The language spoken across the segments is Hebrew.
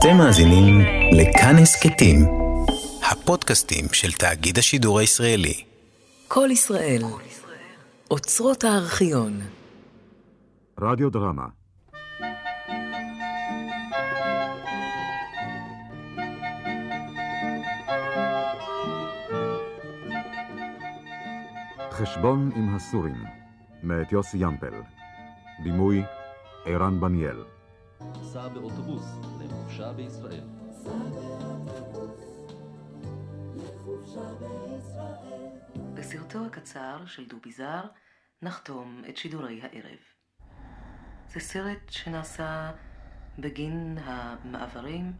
אתם מאזינים לכאן הסכתים, הפודקאסטים של תאגיד השידור הישראלי. כל ישראל, אוצרות הארכיון. רדיו דרמה. חשבון עם הסורים, מאת יוסי ימפל. דימוי אירן בנייל. סע באוטובוס לחופשה בישראל. סע באוטובוס לחופשה בישראל. בסרטו הקצר של דודו בן זאב נחתום את שידורי הערב. זה סרט שנעשה בגין המעברים,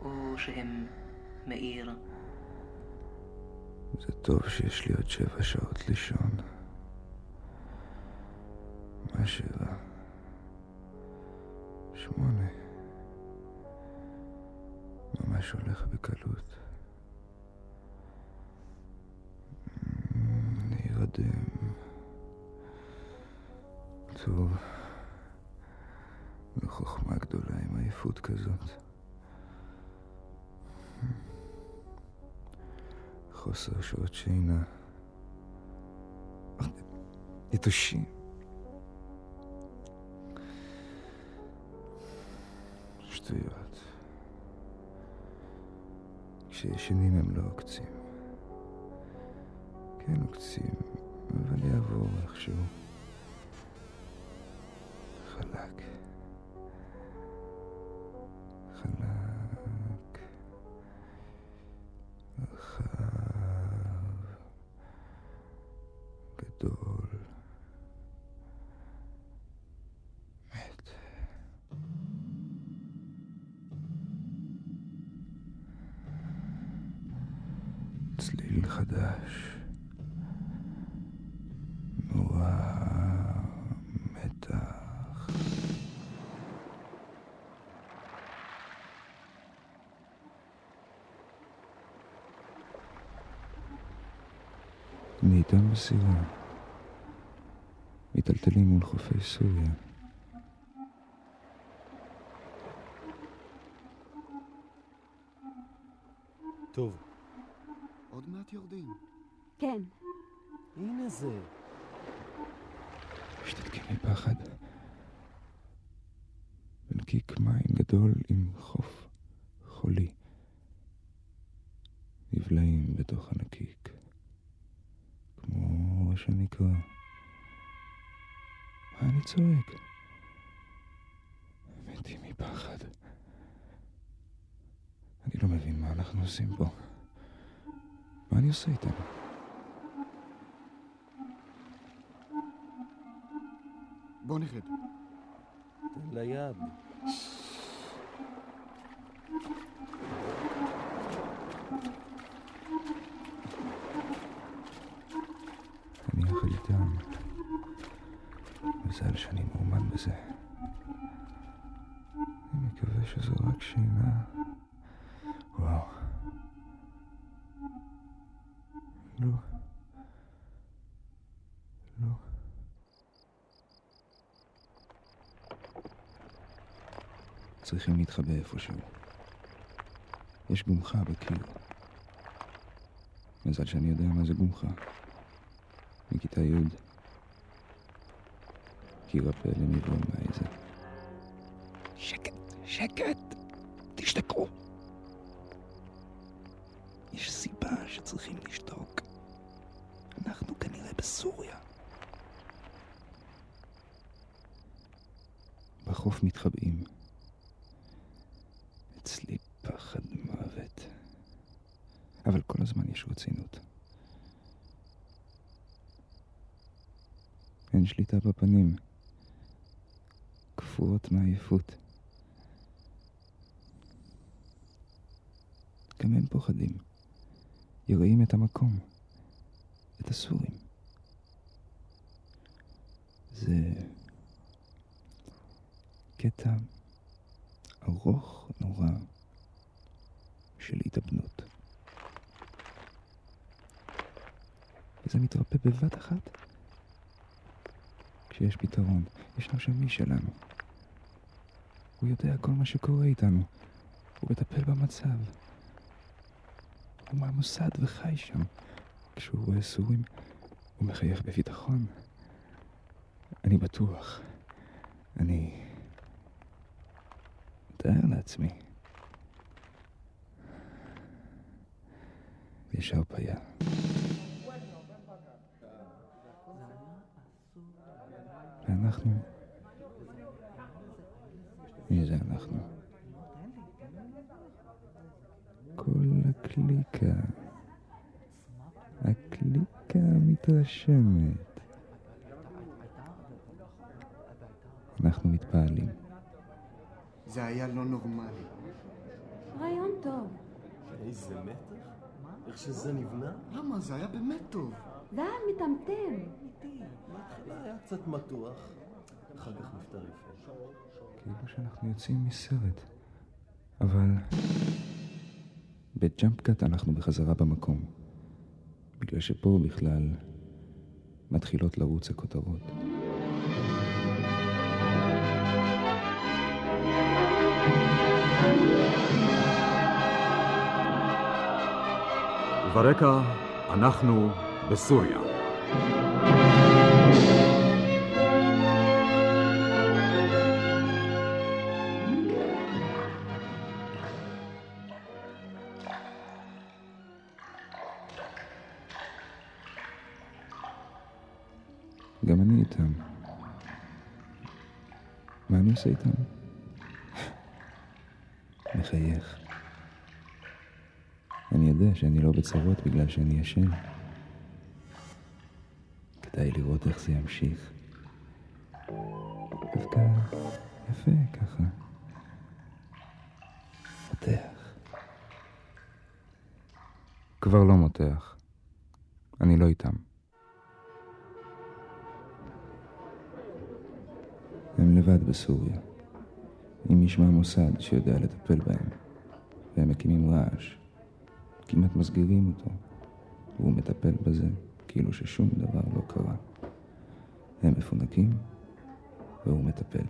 או שהם מאיר. זה טוב שיש לי עוד 7 שעות לישון. מה 7? 8. ממש הולך בקלות. נרדם. טוב. בחוכמה גדולה עם עייפות כזאת. חוסר שעות שינה. יתושים. שטויות. כשישנים הם לא עוקצים. כן עוקצים, אבל יעבור איכשהו. חלק. חלק. רחב. גדול. צליל חדש, נורא, מתח. נהייתה מסירה, מטלטלים מול חופי סוריה. טוב. עוד מעט יורדים. כן. הנה זה. השתתקה מפחד. בנקיק מים גדול עם חוף חולי. נבלעים בתוך הנקיק. כמו ראש הנקרא. מה אני צועק? מתים מפחד. אני לא מבין מה אנחנו עושים פה. מה אני עושה איתנו? בוא נחד. תן ליד. אני אוכל איתם. מזל שאני מאומן בזה. אני מקווה שזו רק שינה. וואו. לא. לא. צריכים להתחבא איפשהו. יש גומחה בקיר. מזל שאני יודע מה זה גומחה. מכיתה י'. קיר הפה למירון מהאיזה. שקט, שקט. תשתקו. יש סיבה שצריכים לשתוק. אנחנו כנראה בסוריה. בחוף מתחבאים. אצלי פחד מוות. אבל כל הזמן יש רצינות. אין שליטה בפנים. קפואות מעייפות. גם הם פוחדים. יראים את המקום. את הסורים. זה קטע ארוך נורא של התאבנות. וזה מתרפא בבת אחת כשיש פתרון. ישנו שם מי שלנו. הוא יודע כל מה שקורה איתנו. הוא מטפל במצב. הוא מהמוסד וחי שם. כשהוא רואה סורים, הוא מחייך בביטחון. אני בטוח. אני... מתאר לעצמי. יש הרפיה. ואנחנו... מי זה אנחנו? כל הקליקה. הקליקה מתרשמת. אנחנו מתפעלים. זה היה לא נורמלי. רעיון טוב. איזה מתח? איך שזה נבנה? למה? זה היה באמת טוב. זה היה מטמטם. מתחילה היה קצת מתוח. אחר כך מפטריפה. כאילו שאנחנו יוצאים מסרט. אבל... בג'אמפ קאט אנחנו בחזרה במקום. בגלל שפה בכלל מתחילות לרוץ הכותרות. ברקע אנחנו בסוריה. גם אני איתם. מה אני עושה איתם? מחייך. אני יודע שאני לא בצרות בגלל שאני ישן. כדאי לראות איך זה ימשיך. דווקא יפה ככה. מותח. כבר לא מותח. אני לא איתם. הם לבד בסוריה. עם משמע מוסד שיודע לטפל בהם. והם מקימים רעש. כמעט מסגרים אותו, והוא מטפל בזה כאילו ששום דבר לא קרה. הם מפונקים, והוא מטפל.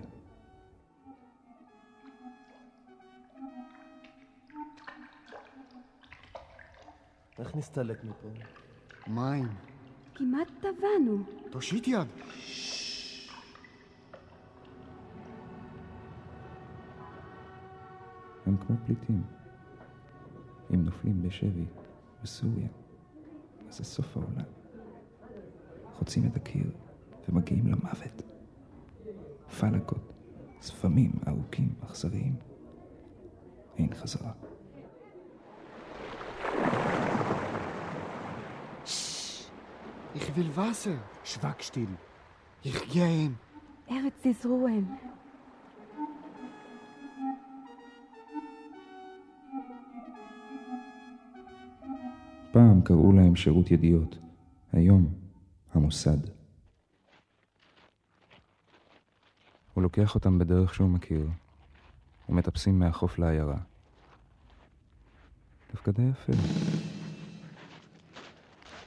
איך נסתלק מפה? מים. כמעט טבענו. תושיט יד. הם כמו פליטים. אם נופלים בשבי, בסוריה, אז הסוף העולם. חוצים את הקיר ומגיעים למוות. פלקות, ספמים, ארוכים, אכזריים. אין חזרה. איך ויל וסר, שווק שטיל. איך גאים. ארץ יזרוען. פעם קראו להם שירות ידיעות, היום המוסד. הוא לוקח אותם בדרך שהוא מכיר, ומטפסים מהחוף לעיירה. דווקא די יפה.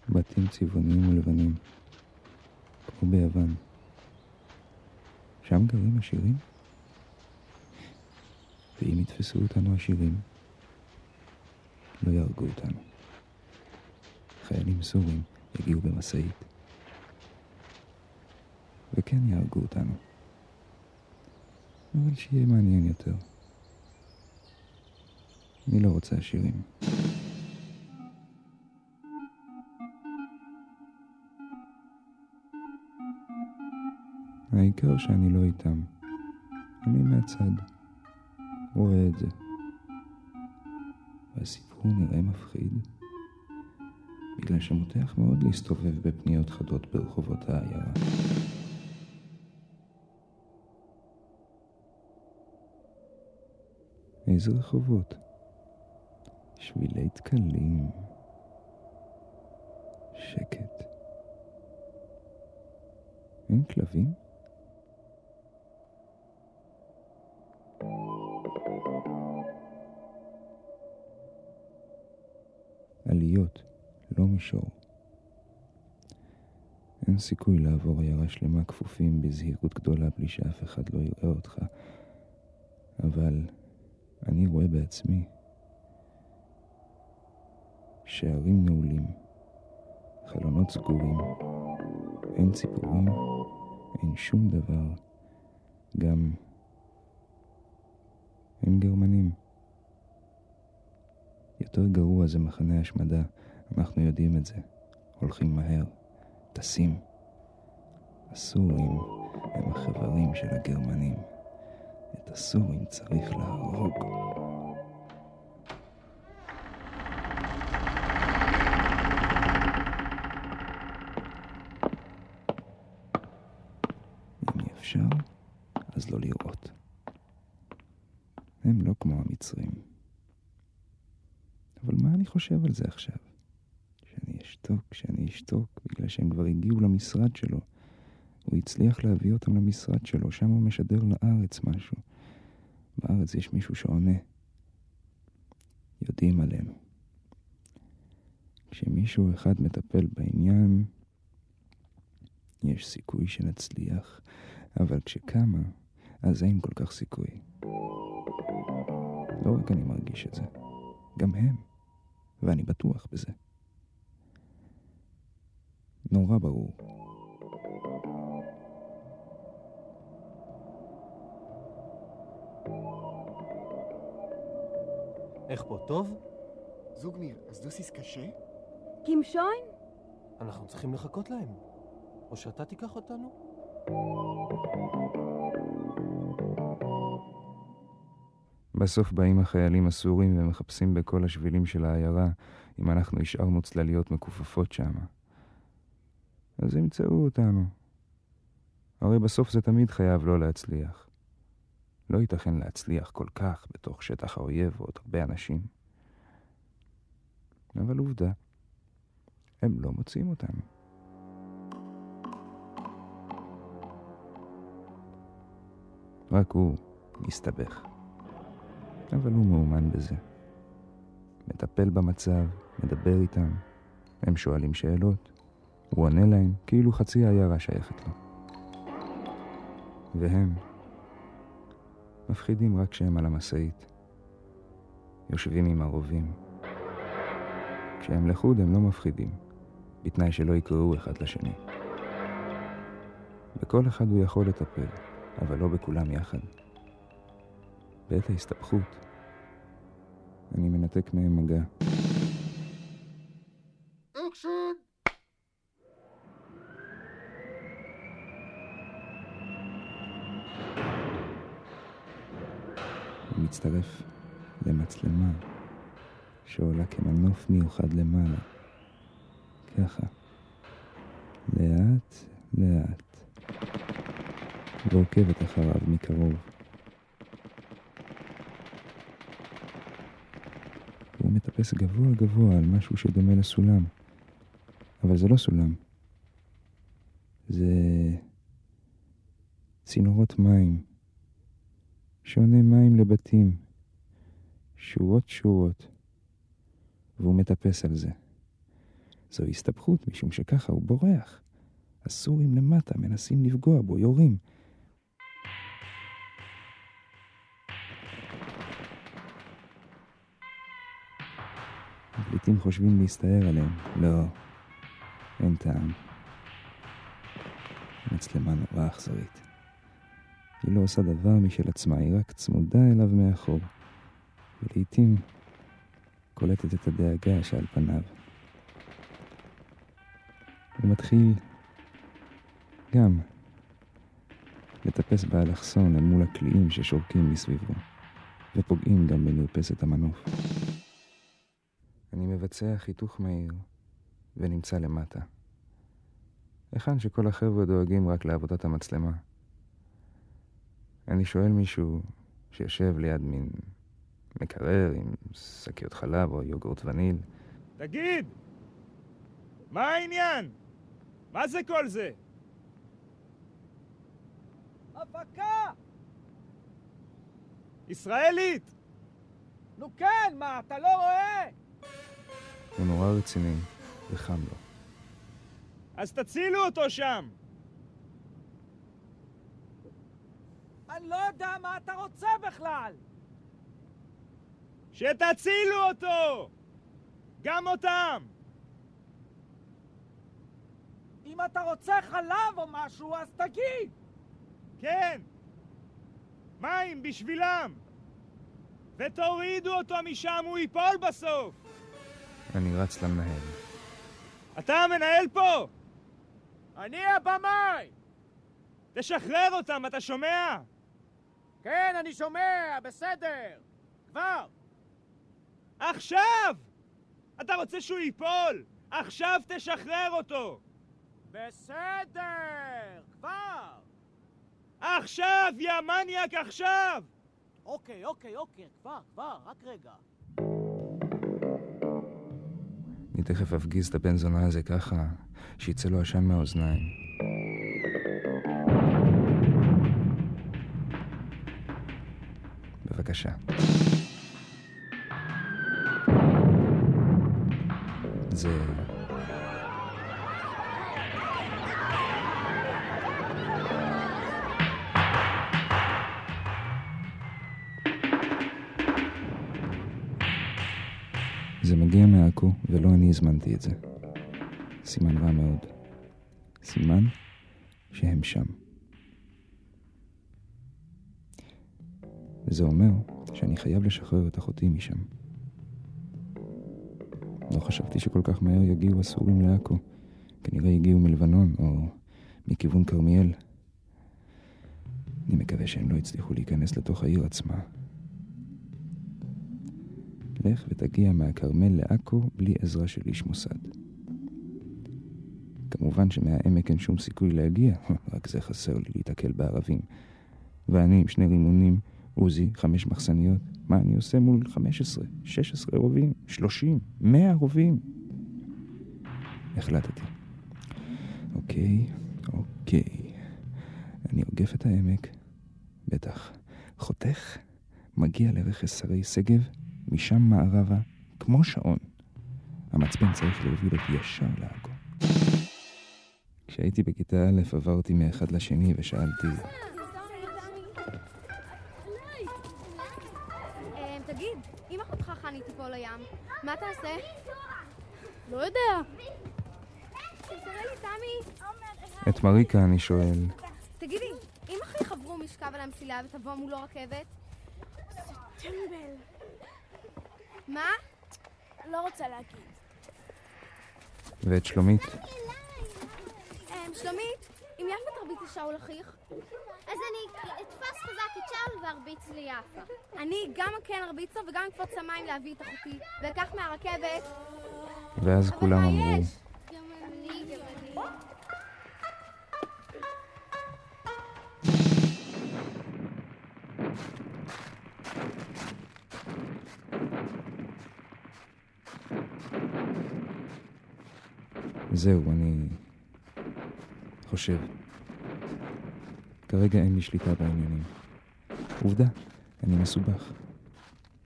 בתים צבעוניים ולבנים, כמו ביוון. שם גרים עשירים? ואם יתפסו אותנו עשירים, לא יהרגו אותנו. חיילים סורים הגיעו במסעית. וכן יהרגו אותנו. אבל שיהיה מעניין יותר. אני לא רוצה עשירים. העיקר שאני לא איתם. אני מהצד. רואה את זה. והסיפור נראה מפחיד. בגלל שמותח מאוד להסתובב בפניות חדות ברחובות העיירה. איזה רחובות? שבילי תקלים. שקט. אין כלבים? עליות. לא מישור. אין סיכוי לעבור עיירה שלמה כפופים בזהירות גדולה בלי שאף אחד לא יראה אותך. אבל אני רואה בעצמי שערים נעולים, חלונות סגורים, אין ציפורים, אין שום דבר, גם אין גרמנים. יותר גרוע זה מחנה השמדה, אנחנו יודעים את זה. הולכים מהר, טסים. הסורים הם החברים של הגרמנים. את הסורים צריך להרוג. אם אפשר, אז לא לראות. הם לא כמו המצרים. אבל מה אני חושב על זה עכשיו? שאני אשתוק, בגלל שהם כבר הגיעו למשרד שלו. הוא הצליח להביא אותם למשרד שלו, שם הוא משדר לארץ משהו. בארץ יש מישהו שעונה. יודעים עלינו. כשמישהו אחד מטפל בעניין, יש סיכוי שנצליח, אבל כשכמה, אז אין כל כך סיכוי. לא רק אני מרגיש את זה, גם הם, ואני בטוח בזה. נורא ברור. איך פה, טוב? זוגניר, אז דוסיס קשה? כמשוין? אנחנו צריכים לחכות להם. או שאתה תיקח אותנו? בסוף באים החיילים הסורים ומחפשים בכל השבילים של העיירה אם אנחנו השארנו צלליות מקופפות שם. אז ימצאו אותנו. הרי בסוף זה תמיד חייב לא להצליח. לא ייתכן להצליח כל כך בתוך שטח האויב ועוד הרבה אנשים. אבל עובדה, הם לא מוצאים אותנו. רק הוא מסתבך. אבל הוא מאומן בזה. מטפל במצב, מדבר איתם. הם שואלים שאלות. הוא עונה להם כאילו חצי העיירה שייכת לו. והם מפחידים רק כשהם על המסעית. יושבים עם הרובים. כשהם לחוד הם לא מפחידים, בתנאי שלא יקראו אחד לשני. בכל אחד הוא יכול לטפל, אבל לא בכולם יחד. בעת ההסתבכות, אני מנתק מהם מגע. מצטרף למצלמה שעולה כמנוף מיוחד למעלה. ככה. לאט, לאט. ועוקבת אחריו מקרוב. הוא מטפס גבוה גבוה על משהו שדומה לסולם. אבל זה לא סולם. זה צינורות מים. שעונה מים לבתים, שורות, והוא מטפס על זה. זו הסתבכות, משום שככה הוא בורח. הסורים למטה מנסים לפגוע בו, יורים. הפליטים חושבים להסתער עליהם. לא, אין טעם. מצלמה נורא אכזרית. היא לא עושה דבר משל עצמה, היא רק צמודה אליו מאחור, ולעיתים קולטת את הדאגה שעל פניו. הוא מתחיל גם לטפס באלכסון אל מול הקליעים ששורקים מסביבו, ופוגעים גם במרפסת המנוף. אני מבצע חיתוך מהיר ונמצא למטה. היכן שכל החבר'ה דואגים רק לעבודת המצלמה. אני שואל מישהו שיושב ליד מין מקרר עם שקיות חלב או יוגורט וניל. תגיד, מה העניין? מה זה כל זה? אבקה! ישראלית! נו כן, מה, אתה לא רואה? הוא נורא רציני וחם לו. אז תצילו אותו שם! אני לא יודע מה אתה רוצה בכלל! שתצילו אותו! גם אותם! אם אתה רוצה חלב או משהו, אז תגיד! כן! מים בשבילם! ותורידו אותו משם, הוא ייפול בסוף! אני רץ למנהל. אתה המנהל פה! אני הבמאי! תשחרר אותם, אתה שומע? כן, אני שומע, בסדר! כבר! עכשיו! אתה רוצה שהוא ייפול! עכשיו תשחרר אותו! בסדר! כבר! עכשיו, יא מניאק, עכשיו! אוקיי, כבר, רק רגע. אני תכף אפגיז את הבן זונה הזה ככה, שיצא לו השם מהאוזניים. בבקשה. זה... זה מגיע מהעכו, ולא אני הזמנתי את זה. סימן רע מאוד. סימן שהם שם. וזה אומר שאני חייב לשחרר את אחותי משם. לא חשבתי שכל כך מהר יגיעו הסורים לעכו. כנראה יגיעו מלבנון או מכיוון כרמיאל. אני מקווה שהם לא הצליחו להיכנס לתוך העיר עצמה. לך ותגיע מהקרמל לעכו בלי עזרה של איש מוסד. כמובן שמהעמק אין שום סיכוי להגיע, רק זה חסר לי להתעכל בערבים. ואני עם 2 רימונים, עוזי, 5 מחסניות. מה אני עושה מול 15, 16 רובים, 30, 100 רובים? החלטתי. אוקיי. אני עוגף את העמק. בטח. חותך, מגיע לרכס שרי סגב, משם מערבה, כמו שעון. המצפן צריך להוביל אותי ישר לעכו. כשהייתי בכיתה א' עברתי מאחד לשני ושאלתי... תגיד, אם אחותך חני תיפול לים, מה תעשה? לא יודע. את מריקה אני שואל. תגידי, אם אחי חברו משכב על המסילה ותבוא מולו רכבת? טמבל. מה? לא רוצה להגיד. ואת שלומית? שלומית, אם יפה תרביץ לשאול אחיך? אז אני אתפס חזק את שאול וארביץ ליפה. אני גם כן ארביץ לו וגם קפוץ המים להביא את אחותי. וכך מהרכבת. ואז כולם אמרו. גם אני. זהו, אני חושב. כרגע אין לי שליטה בעניינים. עובדה, אני מסובך.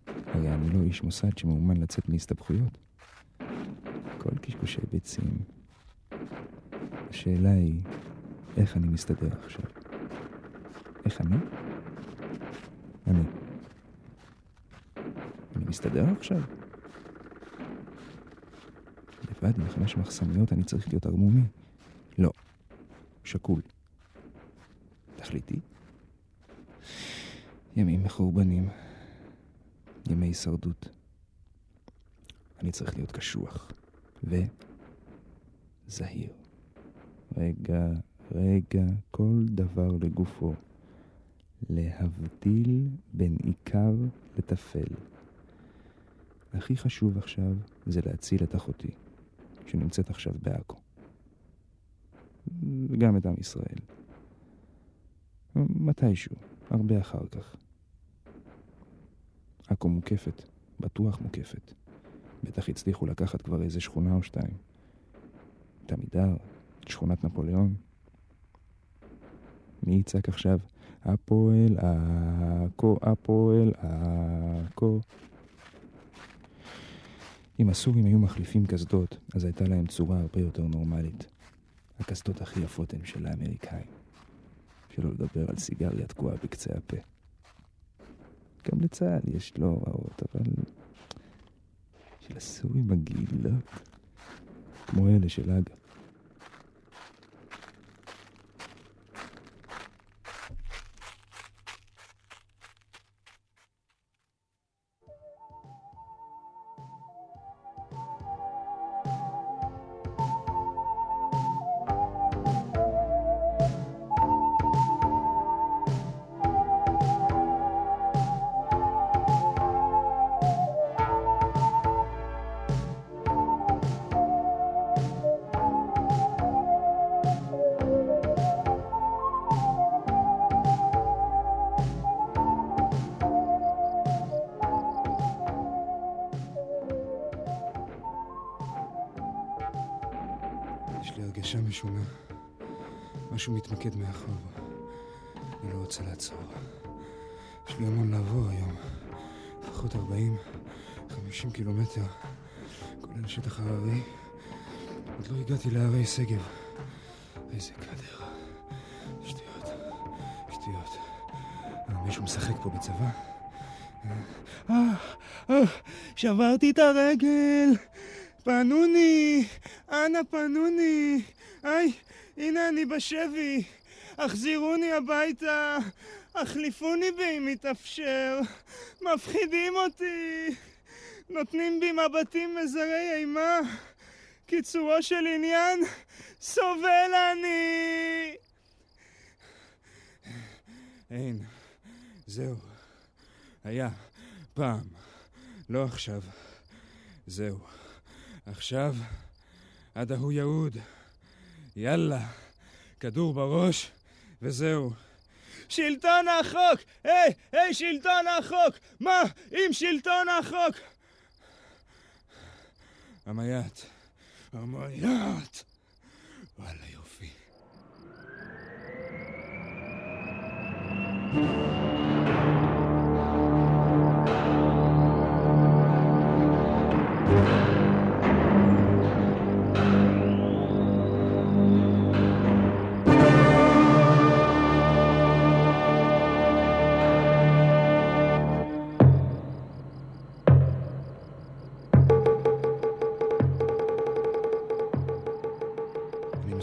הרי אני לא איש מוסד שמאומן לצאת מהסתבכויות. כל קשקושי ביצים. השאלה היא, איך אני מסתדר עכשיו? איך אני? אני מסתדר עכשיו? לבד מ5 מחסניות אני צריך להיות ערמומי. לא. שקול. תחליטי. ימים מחורבנים. ימי הישרדות. אני צריך להיות קשוח. וזהיר. רגע. כל דבר לגופו. להבדיל בין עיקר לטפל. הכי חשוב עכשיו זה להציל את אחותי. שנמצאת עכשיו בעכו. וגם את עם ישראל. מתישהו, הרבה אחר כך. עכו מוקפת, בטוח מוקפת. בטח הצליחו לקחת כבר איזה שכונה או 2. את עמידר, את שכונת נפוליאון. מי יצעק עכשיו? הפועל, עכו, הפועל, עכו. אם הסורים היו מחליפים כסדות, אז הייתה להם צורה הרבה יותר נורמלית. הכסדות הכי יפות הן של האמריקאים. שלא לדבר על סיגריה תקועה בקצה הפה. גם לצהל יש לא רעות, אבל של הסורים מגעילות, כמו אלה של אגה. משונה. משהו מתמקד מאחור. אני לא רוצה לעצור. יש לי המון לעבור היום. לפחות 40-50 קילומטר. כולל שטח הררי. עוד לא הגעתי להרי סגב. איזה קדר. שטויות. מישהו משחק פה בצבא. שברתי את הרגל. פנוני. אנא פנוני. היי, הנה אני בשבי, החזירוני הביתה, החליפוני בי אם מתאפשר, מפחידים אותי, נותנים בי מבטים מזרי אימה, קיצורו של עניין, סובל אני. אין, זהו, היה, פעם, לא עכשיו, זהו, עכשיו, עד ההוא יהוד. יאללה, כדור בראש, וזהו. שלטון החוק! היי, שלטון החוק! מה עם שלטון החוק? המייט! וואלה יופי.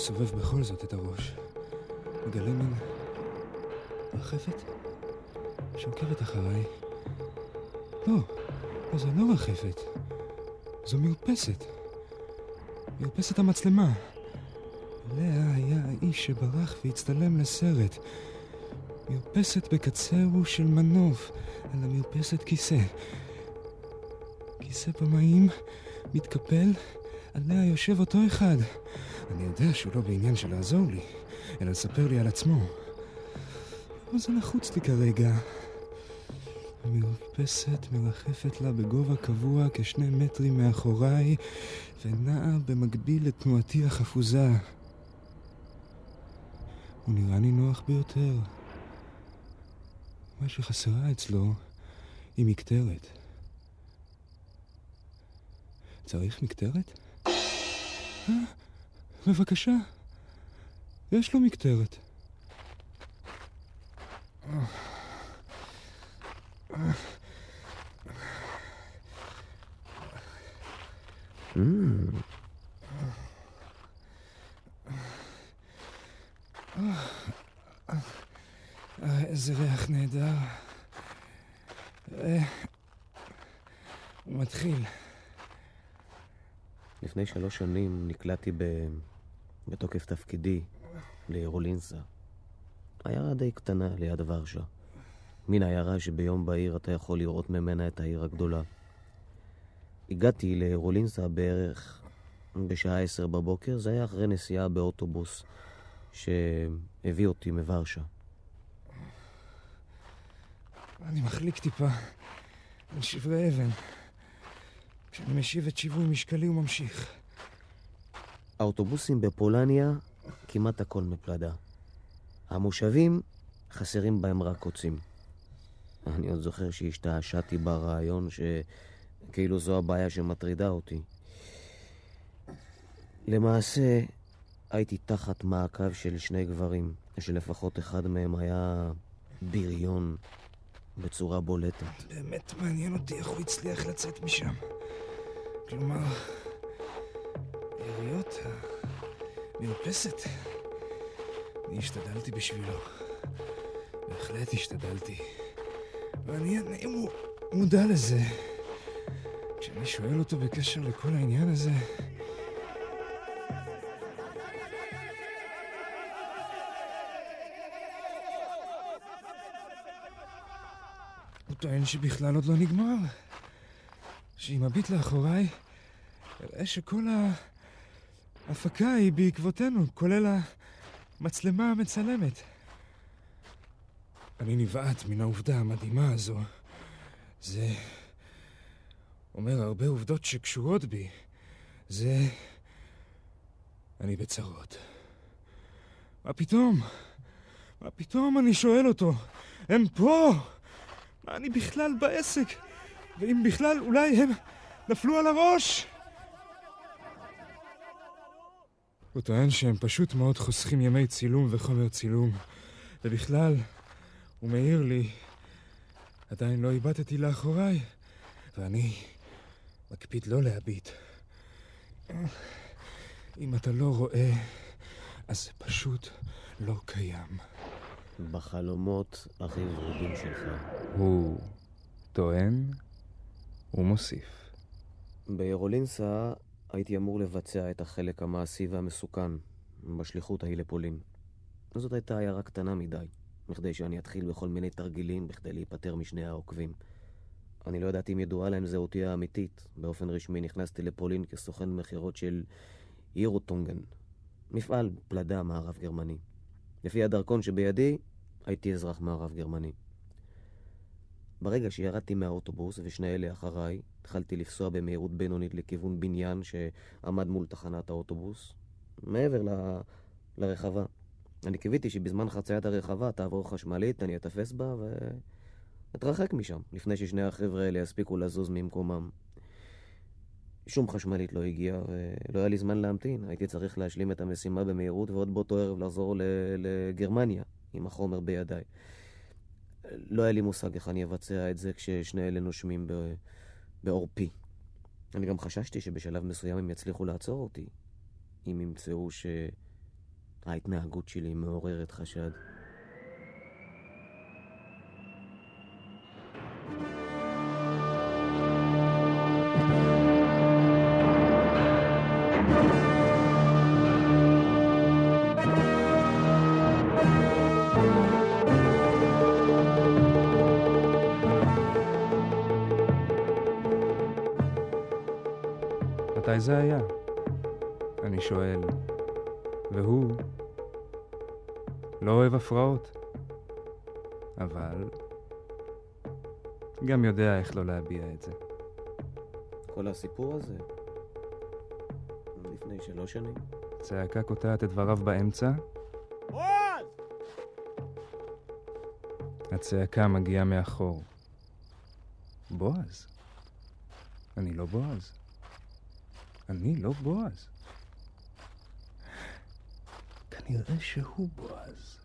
מסובב בכל זאת את הראש, מגלה מין רחפת שעוקבת אחריי. לא, זו לא רחפת, זו מרפסת. מרפסת המצלמה. עליה היה האיש שברח והצטלם לסרט. מרפסת בקצרו של מנוף, על המרפסת כיסא. כיסא במים, מתקפל, עליה יושב אותו אחד. אני יודע שהוא לא בעניין של לעזור לי, אלא לספר לי על עצמו. אבל זה נחוץ לי כרגע. המרפסת מרחפת לה בגובה קבוע כ2 מטרים מאחוריי, ונעה במקביל לתנועתי החפוזה. הוא נראה לי נוח ביותר. מה שחסרה אצלו היא מקטרת. צריך מקטרת? בבקשה, יש לו מקטרת. איזה ריח נהדר. הוא מתחיל. לפני 3 שנים נקלעתי בתוקף תפקידי לרולינזה. עיירה די קטנה ליד ורשה. מן העיירה שביום בהיר אתה יכול לראות ממנה את העיר הגדולה. הגעתי לרולינזה בערך בשעה 10 בבוקר. זה היה אחרי נסיעה באוטובוס שהביא אותי מוורשה. אני מחליק טיפה על שברי אבן. כשאני משיב את שיווי משקלי הוא ממשיך. האוטובוסים בפולניה כמעט הכל מפלדה. המושבים חסרים בהם רק קוצים. אני עוד זוכר שהשתעשעתי ברעיון שכאילו זו הבעיה שמטרידה אותי. למעשה הייתי תחת מעקב של 2 גברים, שלפחות אחד מהם היה בריון בצורה בולטת. באמת מעניין אותי איך הוא הצליח לצאת משם. כלומר, היריות המרפסת. אני השתדלתי בשבילו. בהחלט השתדלתי. ואני מודע לזה. כשאני שואל אותו בקשר לכל העניין הזה... הוא טוען שבכלל עוד לא נגמר. שאם הביט לאחוריי, אראה שכל ההפקה היא בעקבותינו, כולל המצלמה המצלמת. אני נבעט מן העובדה המדהימה הזו. זה... אומר הרבה עובדות שקשורות בי. זה... אני בצרות. מה פתאום? מה פתאום אני שואל אותו? הם פה! מה אני בכלל בעסק? ואם בכלל אולי הם נפלו על הראש? הוא טוען שהם פשוט מאוד חוסכים ימי צילום וחומר צילום. ובכלל, הוא מעיר לי, עדיין לא איבטתי לאחוריי, ואני מקפיד לא להביט. אם אתה לא רואה, אז זה פשוט לא קיים. בחלומות הכי ורודים שלך. הוא טוען ומוסיף. באירולינסה הייתי אמור לבצע את החלק המעשי והמסוכן בשליחות ההיא לפולין. זאת הייתה עיירה קטנה מדי, מכדי שאני אתחיל בכל מיני תרגילים בכדי להיפטר משני העוקבים. אני לא ידעתי אם ידועה להם זהותי האמיתית. באופן רשמי נכנסתי לפולין כסוכן מחירות של אירוטונגן, מפעל פלדה מערב גרמני. לפי הדרכון שבידי, הייתי אזרח מערב גרמני. ברגע שירדתי מהאוטובוס ושני אלה אחריי, התחלתי לפסוע במהירות בינונית לכיוון בניין שעמד מול תחנת האוטובוס, מעבר לרחבה. אני קיוויתי שבזמן חציית הרחבה תעבור חשמלית, אני אתפס בה ואתרחק משם, לפני ששני החבר'ה האלה יספיקו לזוז ממקומם. שום חשמלית לא הגיעה, ולא היה לי זמן להמתין. הייתי צריך להשלים את המשימה במהירות, ועוד באותו ערב לחזור לגרמניה עם החומר בידיי. לא היה לי מושג איך אני אבצע את זה כששני אלה נושמים בעורפי. אני גם חששתי שבשלב מסוים הם יצליחו לעצור אותי, אם ימצאו שההתנהגות שלי מעוררת חשד. זה היה, אני שואל, והוא לא אוהב הפרעות, אבל גם יודע איך לא להביע את זה. כל הסיפור הזה, לפני 3 שנים. צעקה קוטעת את דבריו באמצע. אוהל! הצעקה מגיעה מאחור. בועז. אני לא בועז. אני לא בועז. כנראה שהוא בועז.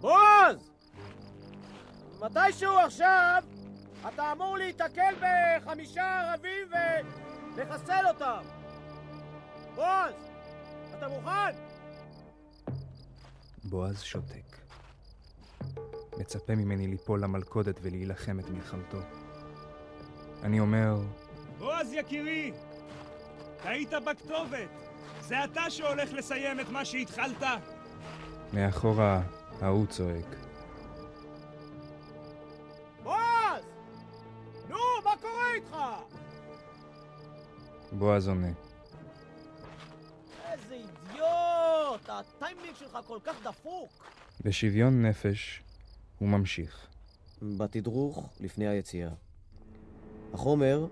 בועז! מתישהו עכשיו אתה אמור להתקל ב5 ערבים ולחסל אותם. בועז, אתה מוכן? בועז שותק. מצפה ממני ליפול למלכודת ולהילחם את מלחמתו. אני אומר... בועז יקירי! היית בכתובת! זה אתה שהולך לסיים את מה שהתחלת! מאחורה, ההוא צועק. בועז! נו, מה קורה איתך? בועז עונה. איזה אידיוט! הטיימינג שלך כל כך דפוק! בשוויון נפש... הוא ממשיך. בתדרוך לפני היציאה. החומר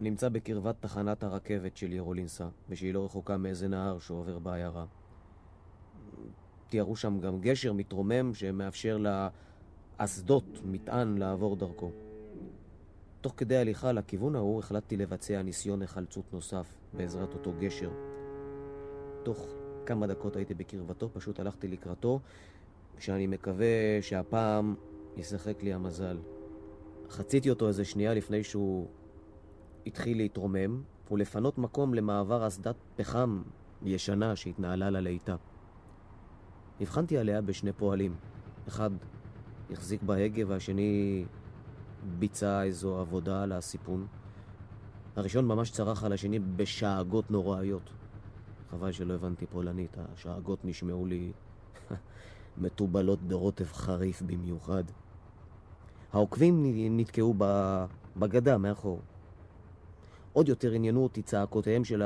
נמצא בקרבת תחנת הרכבת של ירולינסה, ושהיא לא רחוקה מאיזה נהר שעובר בעיירה. תיארו שם גם גשר מתרומם שמאפשר לאסדות מטען לעבור דרכו. תוך כדי הליכה לכיוון ההוא החלטתי לבצע ניסיון החלצות נוסף בעזרת אותו גשר. תוך כמה דקות הייתי בקרבתו, פשוט הלכתי לקראתו, שאני מקווה שהפעם ישחק לי המזל. חציתי אותו איזה שנייה לפני שהוא התחיל להתרומם, ולפנות מקום למעבר אסדת פחם ישנה שהתנהלה ללהיטה. הבחנתי עליה בשני פועלים. אחד החזיק בהגה והשני ביצע איזו עבודה על הסיפון. הראשון ממש צרח על השני בשאגות נוראיות. חבל שלא הבנתי פולנית, השאגות נשמעו לי מטובלות ברוטב חריף במיוחד. העוקבים נתקעו בגדה מאחור. עוד יותר עניינו אותי צעקותיהם של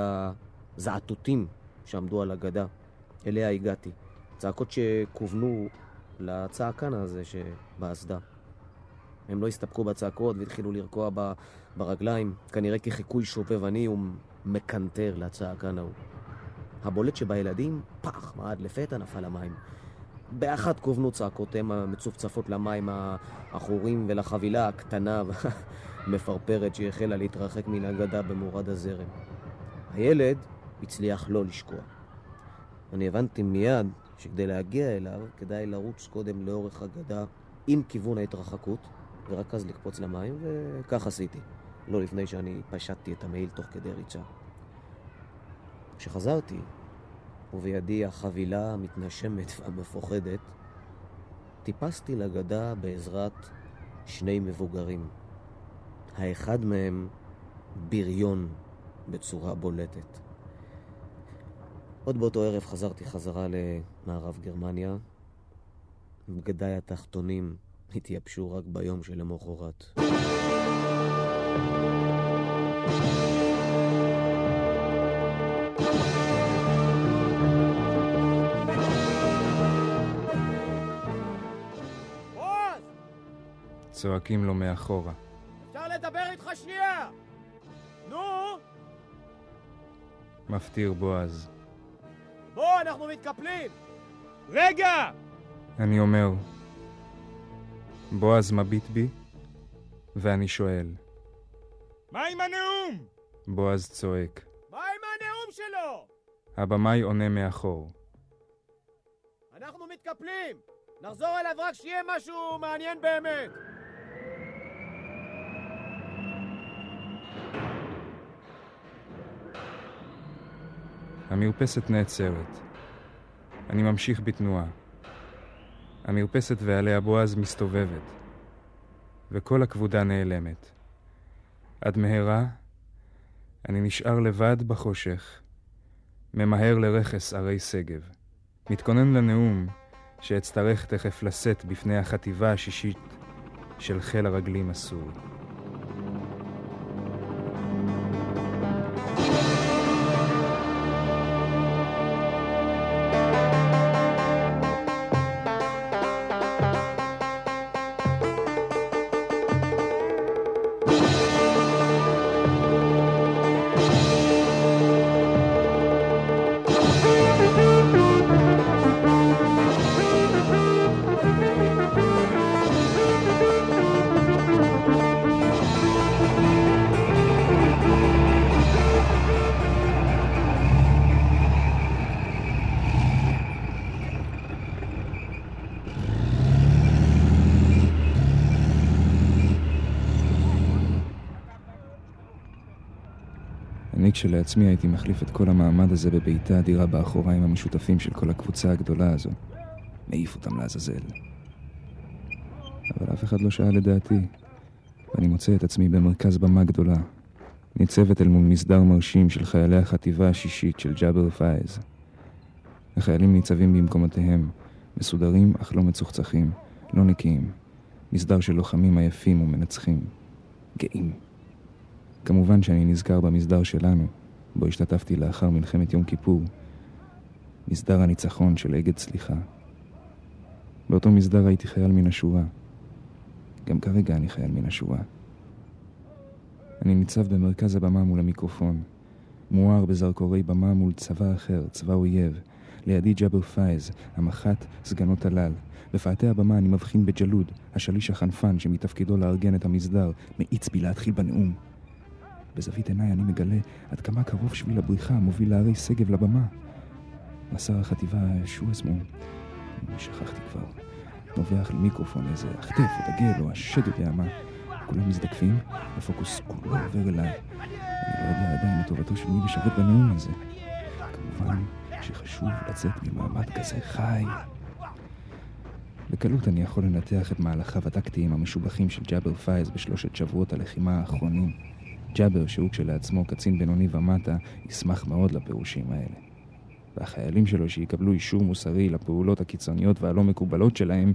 הזעתותים שעמדו על הגדה. אליה הגעתי. צעקות שכוונו לצעקן הזה שבאסדה. הם לא הסתפקו בצעקות והתחילו לרקוע ברגליים, כנראה כחיקוי שופבני ומקנטר לצעקן ההוא. הבולט שבילדים, פח, מעד לפתע נפל למים. באחת כוונו צעקותיהם המצופצפות למים האחורים ולחבילה הקטנה והמפרפרת שהחלה להתרחק מן הגדה במורד הזרם. הילד הצליח לא לשקוע. אני הבנתי מיד שכדי להגיע אליו כדאי לרוץ קודם לאורך הגדה עם כיוון ההתרחקות ורק אז לקפוץ למים, וכך עשיתי, לא לפני שאני פשטתי את המעיל תוך כדי ריצה. כשחזרתי ובידי החבילה המתנשמת והמפוחדת, טיפסתי לגדה בעזרת שני מבוגרים. האחד מהם בריון בצורה בולטת. עוד באותו ערב חזרתי חזרה למערב גרמניה. בגדיי התחתונים התייבשו רק ביום שלמחרת. צועקים לו מאחורה. אפשר לדבר איתך שנייה? נו? מפתיר בועז. בוא, אנחנו מתקפלים! רגע! אני אומר. בועז מביט בי, ואני שואל. מה עם הנאום? בועז צועק. מה עם הנאום שלו? הבמאי עונה מאחור. אנחנו מתקפלים! נחזור אליו רק שיהיה משהו מעניין באמת! המרפסת נעצרת. אני ממשיך בתנועה. המרפסת ועליה בועז מסתובבת, וכל הכבודה נעלמת. עד מהרה, אני נשאר לבד בחושך, ממהר לרכס ערי סגב. מתכונן לנאום שאצטרך תכף לשאת בפני החטיבה השישית של חיל הרגלים הסורי. כשלעצמי הייתי מחליף את כל המעמד הזה בביתה הדירה באחוריים המשותפים של כל הקבוצה הגדולה הזו. מעיף אותם לעזאזל. אבל אף אחד לא שאל לדעתי, ואני מוצא את עצמי במרכז במה גדולה, ניצבת אל מול מסדר מרשים של חיילי החטיבה השישית של ג'אבר פייז. החיילים ניצבים במקומותיהם, מסודרים אך לא מצוחצחים, לא נקיים. מסדר של לוחמים עייפים ומנצחים. גאים. כמובן שאני נזכר במסדר שלנו, בו השתתפתי לאחר מלחמת יום כיפור, מסדר הניצחון של אגד סליחה. באותו מסדר הייתי חייל מן השורה. גם כרגע אני חייל מן השורה. אני ניצב במרכז הבמה מול המיקרופון, מואר בזרקורי במה מול צבא אחר, צבא אויב. לידי ג'אבר פייז, המחת סגנות הלל. בפאתי הבמה אני מבחין בג'לוד, השליש החנפן שמתפקידו לארגן את המסדר, מאיץ בי להתחיל בנאום. בזווית עיניי אני מגלה עד כמה קרוב שביל הבריחה מוביל להרי סגב לבמה. מסר החטיבה שהוא עצמו, שכחתי כבר, נובח למיקרופון איזה החטף, הדגל או השדד יעמה. כולם מזדקפים, הפוקוס כולו עובר אליי. אני לא יודע עדיין לטובתו של מי משרת בנאום הזה. כמובן שחשוב לצאת ממעמד כזה חי. בקלות אני יכול לנתח את מהלכיו הטקטיים המשובחים של ג'אבר פייז בשלושת שבועות הלחימה האחרונים. ג'אבר, שהוא כשלעצמו קצין בינוני ומטה, ישמח מאוד לפירושים האלה. והחיילים שלו שיקבלו אישור מוסרי לפעולות הקיצוניות והלא מקובלות שלהם,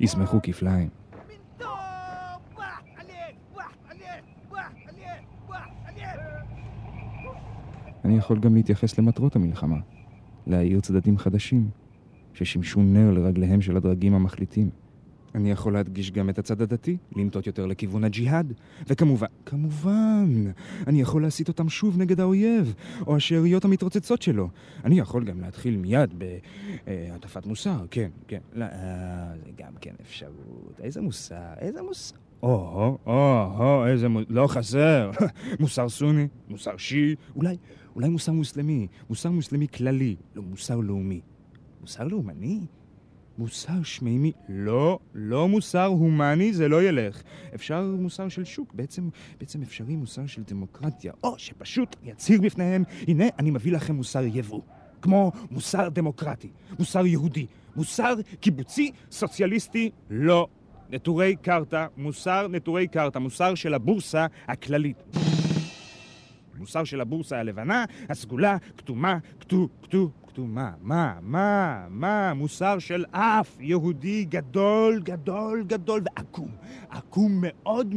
ישמחו כפליים. אני יכול גם להתייחס למטרות המלחמה, להאיר צדדים חדשים, ששימשו נר לרגליהם של הדרגים המחליטים. אני יכול להדגיש גם את הצד הדתי, למתות יותר לכיוון הג'יהאד, וכמובן, אני יכול להסיט אותם שוב נגד האויב, או השאריות המתרוצצות שלו. אני יכול גם להתחיל מיד בהטפת מוסר, כן. לא, זה גם כן אפשרות. איזה מוסר? או, איזה מוסר, לא חסר. מוסר סוני, מוסר שי, אולי מוסר מוסלמי כללי, לא מוסר לאומי. מוסר לאומני? מוסר שמימי? לא מוסר הומני, זה לא ילך. אפשר מוסר של שוק, בעצם אפשרי מוסר של דמוקרטיה. או שפשוט יצהיר בפניהם, הנה אני מביא לכם מוסר יבוא. כמו מוסר דמוקרטי, מוסר יהודי, מוסר קיבוצי, סוציאליסטי, לא. מוסר נטורי קרטה, מוסר של הבורסה הכללית. מוסר של הבורסה הלבנה, הסגולה, כתומה. מה? מוסר של אף יהודי גדול ועקום מאוד,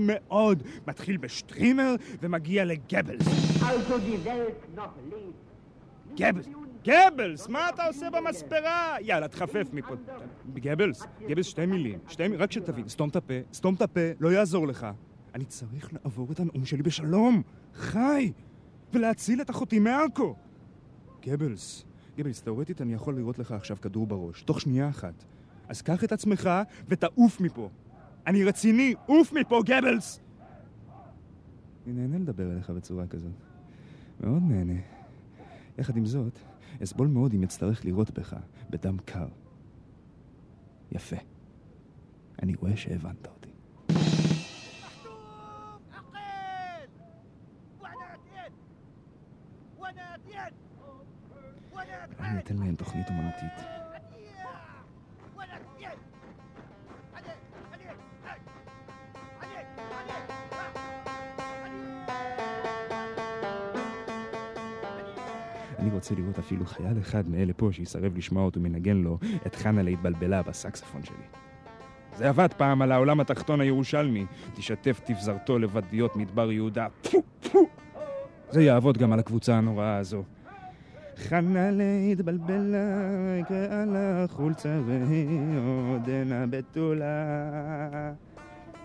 מתחיל בשטרימר ומגיע לגבלס. גבלס, מה אתה עושה במספרה? יאללה, תחפף מפה. גבלס, שתי מילים, רק שתבין. סתום את הפה, לא יעזור לך. אני צריך לעבור את הנאום שלי בשלום, חי, ולהציל את אחותי מאלכו. גבלס, תאורטית אני יכול לראות לך עכשיו כדור בראש, תוך שנייה אחת. אז קח את עצמך ותעוף מפה. אני רציני, עוף מפה, גבלס! אני נהנה לדבר אליך בצורה כזאת. מאוד נהנה. יחד עם זאת, אסבול מאוד אם יצטרך לראות בך, בדם קר. יפה. אני רואה שהבנת אותי. אני אתן להם תוכנית אומנותית. אני רוצה לראות אפילו חייל אחד מאלה פה שיסרב לשמוע אותו מנגן לו את חנה להתבלבלה בסקספון שלי. זה עבד פעם על העולם התחתון הירושלמי. תשתף תפזרתו לבדיות מדבר יהודה. זה יעבוד גם על הקבוצה הנוראה הזו. חנה להתבלבלה, קראה לה חולצה והיא עודנה בתולה.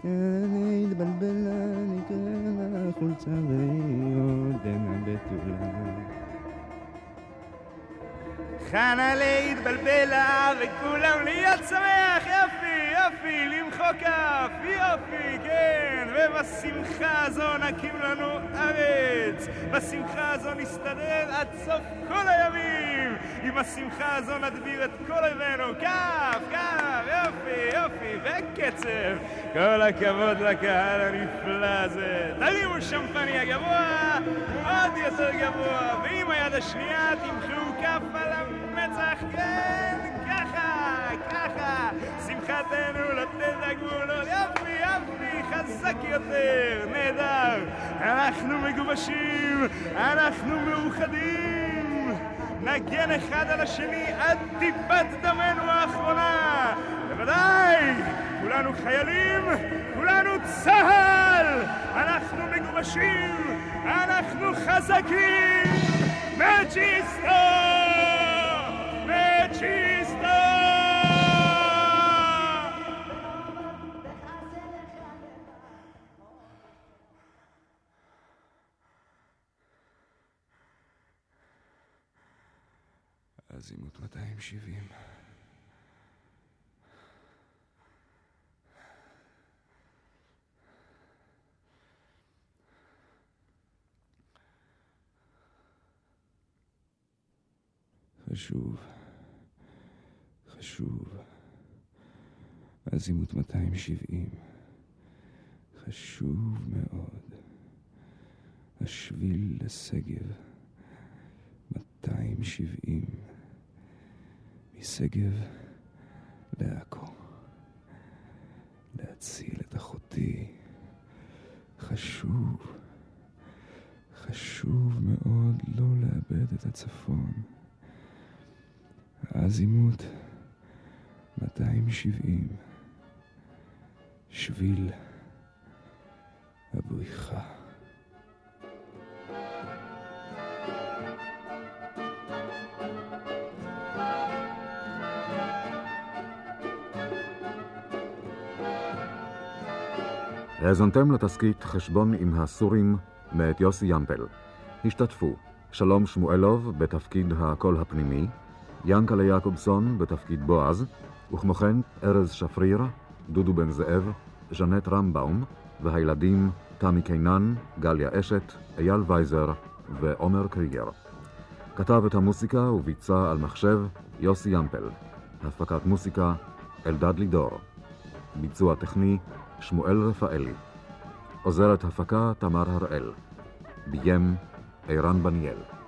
חנה להתבלבלה, קראה לה חולצה והיא עודנה בתולה. חנה להתבלבלה וכולם להיות שמח, יופי, למחוק אף, יופי, כן. ובשמחה הזו נקים לנו ארץ, בשמחה הזו נסתדר עד סוף כל הימים, עם השמחה הזו נדביר את כל אויבינו, כף, יופי, וקצב. כל הכבוד לקהל הנפלא הזה. תרימו שמפניה גבוה, עוד יותר גבוה, ועם היד השנייה תמחאו כף על המצח, כן, ככה, שמחתנו לתת הגבולות, יופי, חזק יותר, נהדר. אנחנו מגובשים, אנחנו מאוחדים, נגן אחד על השני עד טיפת דמנו האחרונה. בוודאי, כולנו חיילים, כולנו צהל, אנחנו מגובשים, אנחנו חזקים. מג'יסטו! עזימות 270. חשוב. עזימות 270. חשוב מאוד. השביל לסגב 270. מסגב לעכו. להציל את אחותי. חשוב. חשוב מאוד לא לאבד את הצפון. העזימות 270. שביל הבריחה. האזנתם לתסקית חשבון עם הסורים מאת יוסי ימפל. השתתפו שלום שמואלוב בתפקיד הקול הפנימי, ינקה לייקובסון בתפקיד בועז, וכמו כן ארז שפריר, דודו בן זאב, ז'נט רמבאום, והילדים טמי קינן, גליה אשת, אייל וייזר ועומר קריגר. כתב את המוסיקה וביצע על מחשב יוסי ימפל. הפקת מוסיקה אלדד לידור. ביצוע טכני שמואל רפאלי. עוזרת הפקה תמר הראל. ביים אירן בנייל.